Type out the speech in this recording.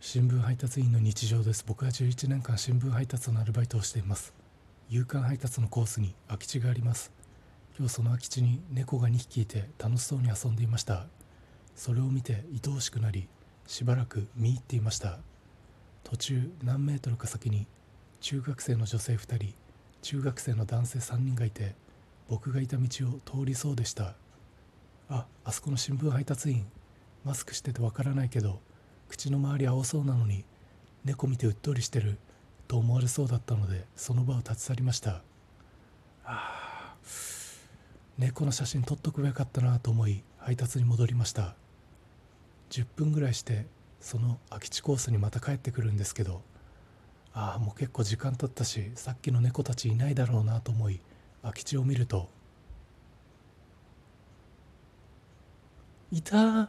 新聞配達員の日常です。僕は11年間新聞配達のアルバイトをしています。夕刊配達のコースに空き地があります。今日その空き地に猫が2匹いて楽しそうに遊んでいました。それを見て愛おしくなり、しばらく見入っていました。途中何メートルか先に中学生の女性2人、中学生の男性3人がいて、僕がいた道を通りそうでした。あそこの新聞配達員、マスクしててわからないけど口の周り青そうなのに猫見てうっとりしてると思われそうだったので、その場を立ち去りました。猫の写真撮っとくばよかったなと思い、配達に戻りました。10分ぐらいしてその空き地コースにまた帰ってくるんですけど、もう結構時間経ったし、さっきの猫たちいないだろうなと思い、空き地を見るといたー